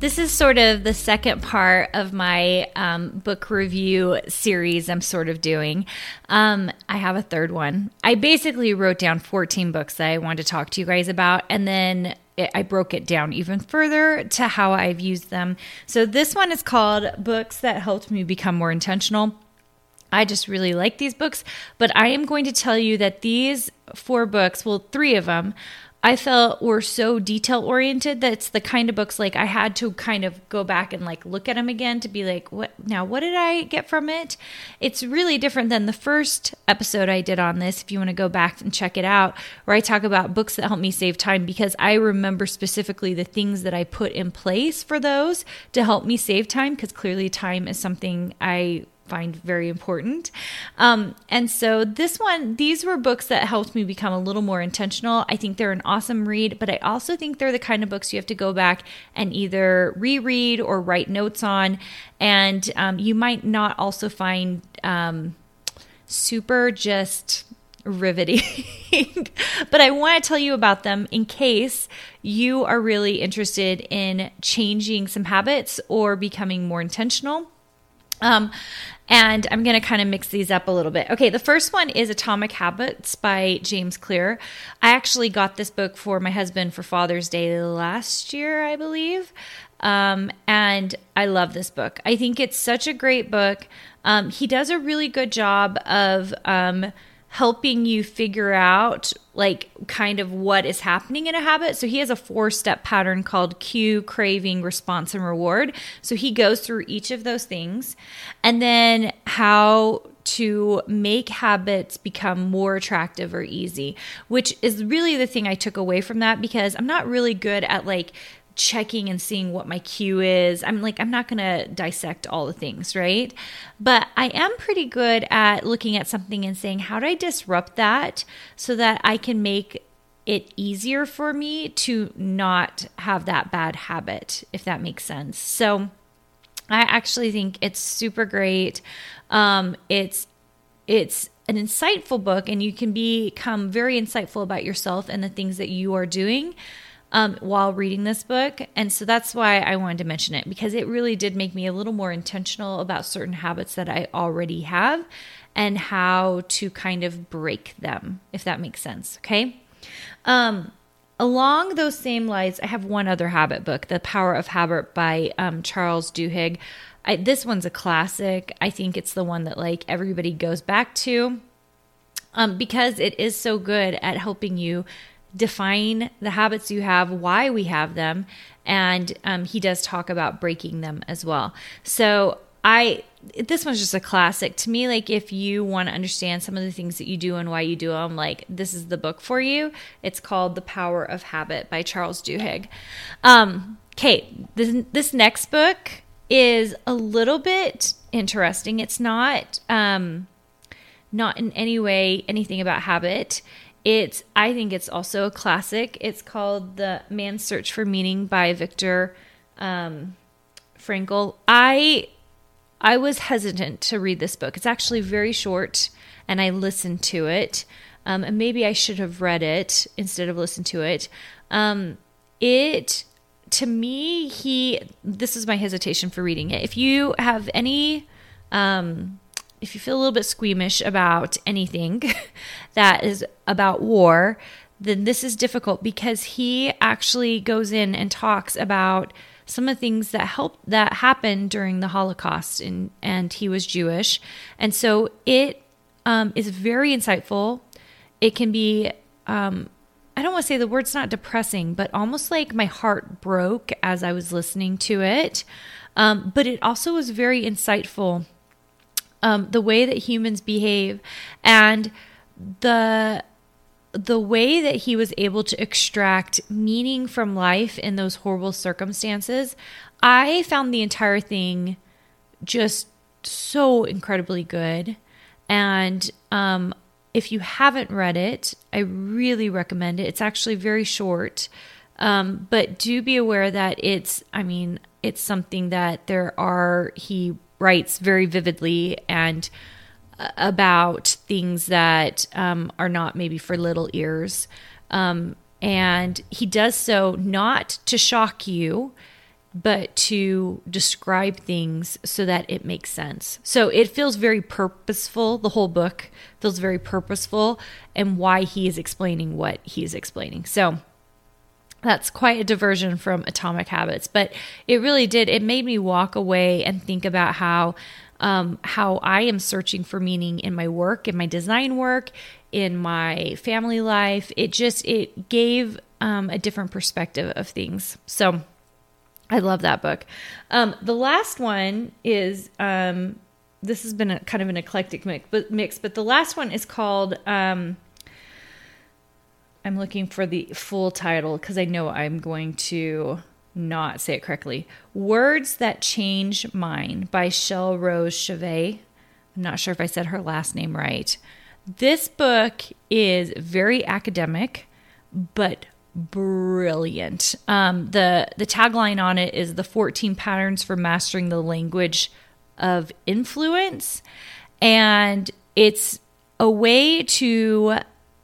This is sort of the second part of my book review series I'm sort of doing. I have a third one. I basically wrote down 14 books that I wanted to talk to you guys about, and then I broke it down even further to how I've used them. So this one is called Books That Helped Me Become More Intentional. I just really like these books, but I am going to tell you that these four books, well, three of them, I felt were so detail-oriented that it's the kind of books like I had to kind of go back and like look at them again to be like, what did I get from it? It's really different than the first episode I did on this, if you want to go back and check it out, where I talk about books that help me save time, because I remember specifically the things that I put in place for those to help me save time, because clearly time is something I find very important. And so this one, these were books that helped me become a little more intentional. I think they're an awesome read, but I also think they're the kind of books you have to go back and either reread or write notes on. And you might not also find super just riveting, but I want to tell you about them in case you are really interested in changing some habits or becoming more intentional. And I'm going to kind of mix these up a little bit. Okay, the first one is Atomic Habits by James Clear. I actually got this book for my husband for Father's Day last year, I believe. And I love this book. I think it's such a great book. He does a really good job of helping you figure out like kind of what is happening in a habit. So he has a 4-step pattern called cue, craving, response, and reward. So he goes through each of those things and then how to make habits become more attractive or easy, which is really the thing I took away from that, because I'm not really good at like checking and seeing what my cue is. I'm not going to dissect all the things, right? But I am pretty good at looking at something and saying, how do I disrupt that so that I can make it easier for me to not have that bad habit, if that makes sense. So I actually think it's super great. It's an insightful book, and you can become very insightful about yourself and the things that you are doing while reading this book. And so that's why I wanted to mention it, because it really did make me a little more intentional about certain habits that I already have and how to kind of break them, if that makes sense. Okay. Along those same lines, I have one other habit book, The Power of Habit by Charles Duhigg. This one's a classic. I think it's the one that like everybody goes back to because it is so good at helping you define the habits you have, why we have them, and he does talk about breaking them as well. So this one's just a classic. To me, like if you want to understand some of the things that you do and why you do them, like this is the book for you. It's called The Power of Habit by Charles Duhigg. Okay, this next book is a little bit interesting. It's not in any way anything about habit. I think it's also a classic. It's called The Man's Search for Meaning by Viktor Frankl. I was hesitant to read this book. It's actually very short, and I listened to it. And maybe I should have read it instead of listened to it. It to me, this is my hesitation for reading it. If you have any, if you feel a little bit squeamish about anything that is about war, then this is difficult, because he actually goes in and talks about some of the things that happened during the Holocaust, and he was Jewish. And so it is very insightful. It can be, I don't want to say the word's not depressing, but almost like my heart broke as I was listening to it. But it also was very insightful, the way that humans behave, and the way that he was able to extract meaning from life in those horrible circumstances. I found the entire thing just so incredibly good. And if you haven't read it, I really recommend it. It's actually very short, but do be aware that it's something that he writes very vividly and about things that are not maybe for little ears. And he does so not to shock you, but to describe things so that it makes sense. So it feels very purposeful. The whole book feels very purposeful, and why he is explaining what he is explaining. So that's quite a diversion from Atomic Habits, but it really did. It made me walk away and think about how I am searching for meaning in my work, in my design work, in my family life. It gave a different perspective of things. So I love that book. The last one is, this has been kind of an eclectic mix, but the last one is called, I'm looking for the full title because I know I'm going to not say it correctly. Words That Change Minds by Shelle Rose Charvet. I'm not sure if I said her last name right. This book is very academic, but brilliant. The tagline on it is the 14 patterns for mastering the language of influence. And it's a way to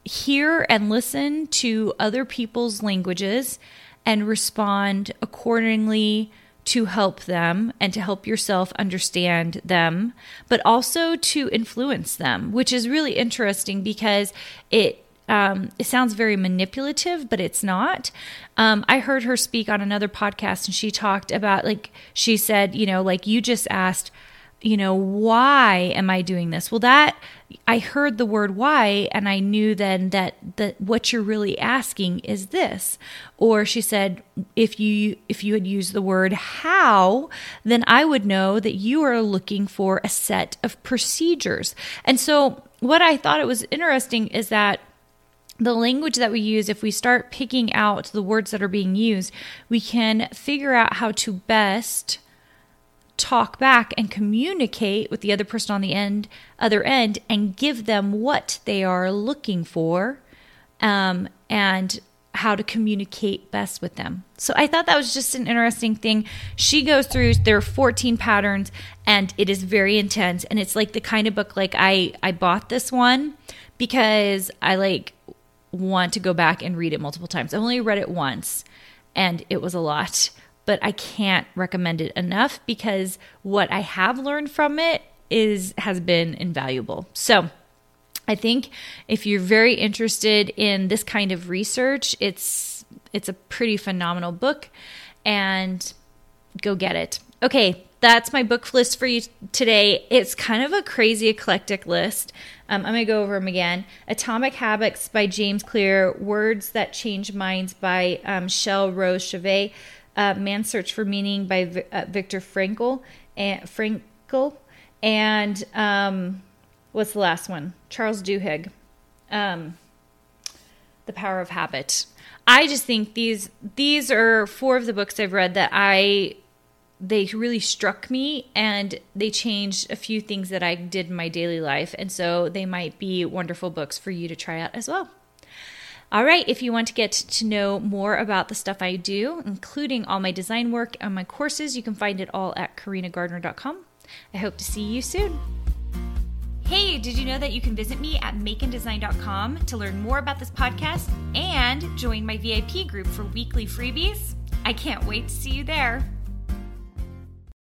hear and listen to other people's languages and respond accordingly to help them and to help yourself understand them, but also to influence them, which is really interesting because it sounds very manipulative, but it's not. I heard her speak on another podcast, and she talked about, like, she said, you just asked, why am I doing this? Well, that I heard the word why, and I knew then that what you're really asking is this. Or she said, if you had used the word how, then I would know that you are looking for a set of procedures. And so what I thought it was interesting is that the language that we use, if we start picking out the words that are being used, we can figure out how to best talk back and communicate with the other person on the other end and give them what they are looking for, and how to communicate best with them. So I thought that was just an interesting thing. She goes through, there are 14 patterns, and it is very intense. And it's like the kind of book, like I bought this one because I want to go back and read it multiple times. I only read it once, and it was a lot, but I can't recommend it enough because what I have learned from it has been invaluable. So I think if you're very interested in this kind of research, it's a pretty phenomenal book, and go get it. Okay, that's my book list for you today. It's kind of a crazy eclectic list. I'm going to go over them again. Atomic Habits by James Clear, Words That Change Minds by Shelle Rose Charvet, Man's Search for Meaning by Viktor Frankl, and what's the last one? Charles Duhigg, The Power of Habit. I just think these are four of the books I've read that they really struck me, and they changed a few things that I did in my daily life, and so they might be wonderful books for you to try out as well. All right, if you want to get to know more about the stuff I do, including all my design work and my courses, you can find it all at KarinaGardner.com. I hope to see you soon. Hey, did you know that you can visit me at MakeAndDesign.com to learn more about this podcast and join my VIP group for weekly freebies? I can't wait to see you there.